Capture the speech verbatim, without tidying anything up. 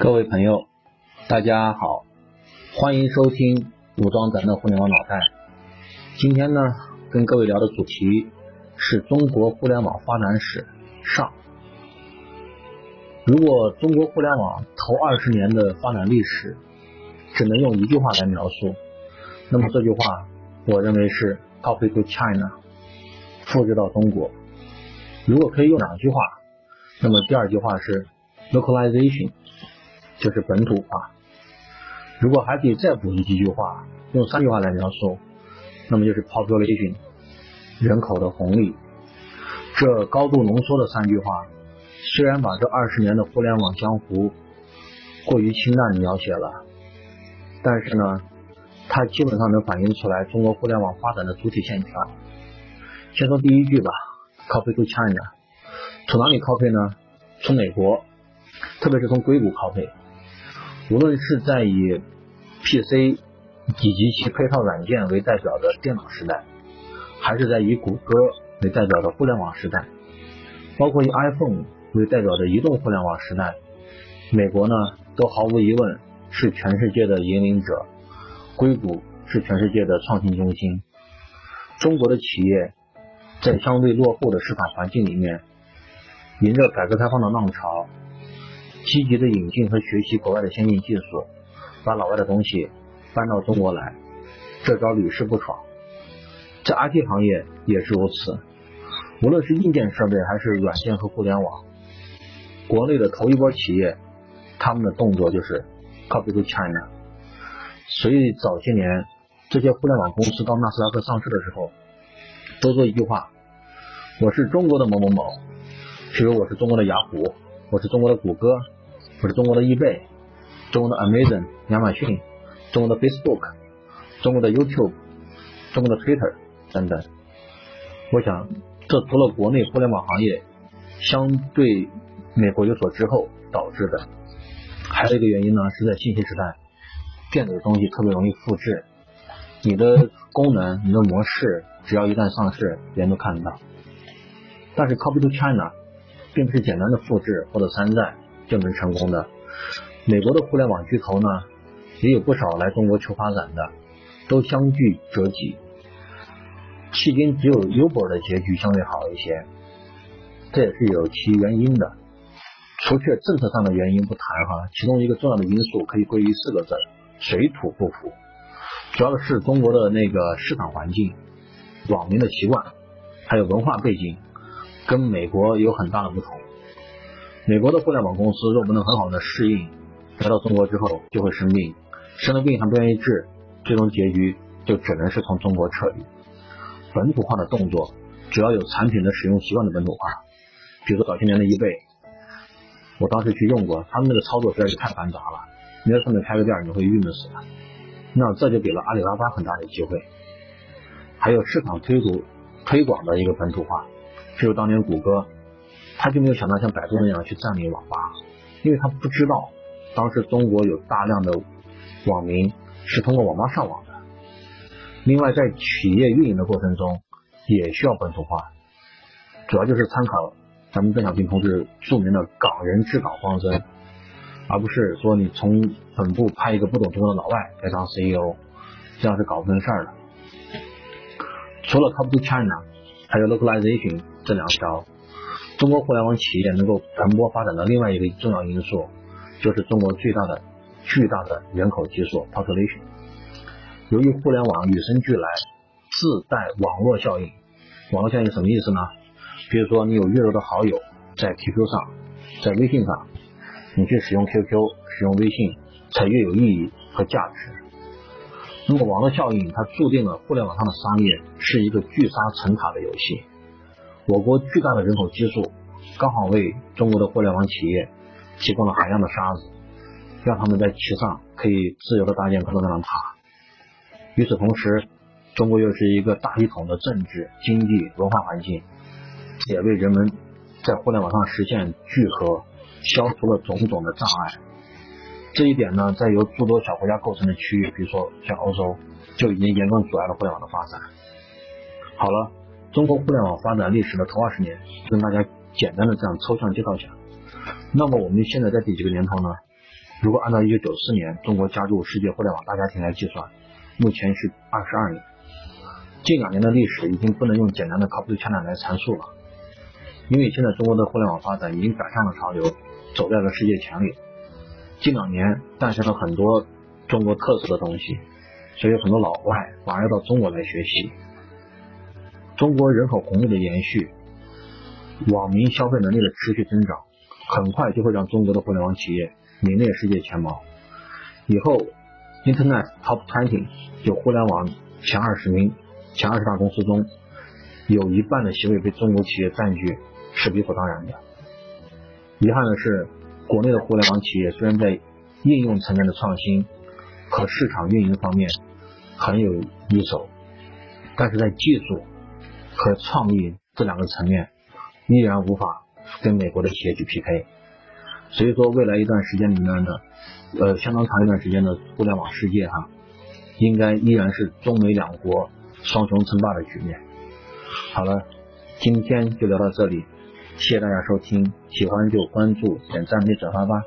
各位朋友，大家好，欢迎收听武装咱的互联网脑袋。今天呢，跟各位聊的主题是中国互联网发展史上。如果中国互联网头二十年的发展历史，只能用一句话来描述，那么这句话，我认为是 copy to China， 复制到中国。如果可以用两句话，那么第二句话是 localization。就是本土化。如果还可以再补一句话，用三句话来描述，那么就是 population， 人口的红利。这高度浓缩的三句话，虽然把这二十年的互联网江湖过于清淡地描写了，但是呢，它基本上能反映出来中国互联网发展的主体线条。先说第一句吧 ，copy to China， 从哪里 copy 呢？从美国，特别是从硅谷 copy。无论是在以 P C 以及其配套软件为代表的电脑时代，还是在以谷歌为代表的互联网时代，包括以 iPhone 为代表的移动互联网时代，美国呢都毫无疑问是全世界的引领者，硅谷是全世界的创新中心。中国的企业在相对落后的市场环境里面，迎着改革开放的浪潮，积极的引进和学习国外的先进技术，把老外的东西搬到中国来，这招屡试不爽。在 I T 行业也是如此，无论是硬件设备还是软件和互联网，国内的头一波企业，他们的动作就是 copy to China。所以早些年这些互联网公司到纳斯达克上市的时候，都说一句话，我是中国的某某某，比如我是中国的雅虎，我是中国的谷歌，我是中国的 eBay， 中国的 Amazon 亚马逊，中国的 Facebook， 中国的 YouTube， 中国的 Twitter 等等。我想这除了国内互联网行业相对美国有所滞后导致的，还有一个原因呢，是在信息时代，电子的东西特别容易复制，你的功能你的模式只要一旦上市，人都看得到。但是 copy to China并不是简单的复制或者山寨就能成功的。美国的互联网巨头呢，也有不少来中国求发展的，都相继折戟。迄今只有 Uber 的结局相对好一些，这也是有其原因的。除却政策上的原因不谈哈，其中一个重要的因素可以归于四个字：水土不服。主要是中国的那个市场环境、网民的习惯，还有文化背景。跟美国有很大的不同，美国的互联网公司若不能很好的适应，来到中国之后就会生病，生了病还不愿意治，最终结局就只能是从中国撤离。本土化的动作主要有产品的使用习惯的本土化，比如说早些年的eBay，我当时去用过，他们那个操作实在是太繁杂了，你在上面开个店你会郁闷死了。那这就给了阿里巴巴很大的机会，还有市场推广推广的一个本土化。只有当年谷歌，他就没有想到像百度那样去占领网吧，因为他不知道当时中国有大量的网民是通过网吧上网的。另外，在企业运营的过程中也需要本土化，主要就是参考咱们邓小平同志著名的港人治港方针，而不是说你从本部派一个不懂中国的老外来当 C E O， 这样是搞不成事儿的。除了 copy to China 还有 localization这两条，中国互联网企业能够传播发展的另外一个重要因素，就是中国最大的巨大的人口基数 population。 由于互联网与生俱来，自带网络效应。网络效应什么意思呢？比如说你有越多的好友在 Q Q 上，在微信上，你去使用 Q Q 使用微信才越有意义和价值。那么网络效应它注定了互联网上的商业是一个聚沙成塔的游戏。我国巨大的人口基数刚好为中国的互联网企业提供了海量的沙子，让他们在其上可以自由的搭建各种各样的塔。与此同时，中国又是一个大一统的政治、经济、文化环境，也为人们在互联网上实现聚合消除了种种的障碍。这一点呢，在由诸多小国家构成的区域，比如说像欧洲，就已经严重阻碍了互联网的发展。好了，中国互联网发展历史的头二十年，跟大家简单的这样抽象介绍一下。那么我们现在在第几个年头呢？如果按照一九九四年中国加入世界互联网大家庭来计算，目前是二十二年。近两年的历史已经不能用简单的 couple China 来阐述了，因为现在中国的互联网发展已经赶上了潮流，走在了世界前列。近两年诞生了很多中国特色的东西，所以很多老外反而到中国来学习。中国人口红利的延续，网民消费能力的持续增长，很快就会让中国的互联网企业名列世界前茅。以后 Internet Top 二十 有互联网前二十名，前二十大公司中有一半的席位被中国企业占据，是理所当然的。遗憾的是，国内的互联网企业虽然在应用层面的创新和市场运营方面很有一手，但是在技术和创意这两个层面依然无法跟美国的企业去匹配。所以说未来一段时间里面的呃相当长一段时间的互联网世界哈，应该依然是中美两国双雄称霸的局面。好了，今天就聊到这里，谢谢大家收听，喜欢就关注、点赞并转发吧。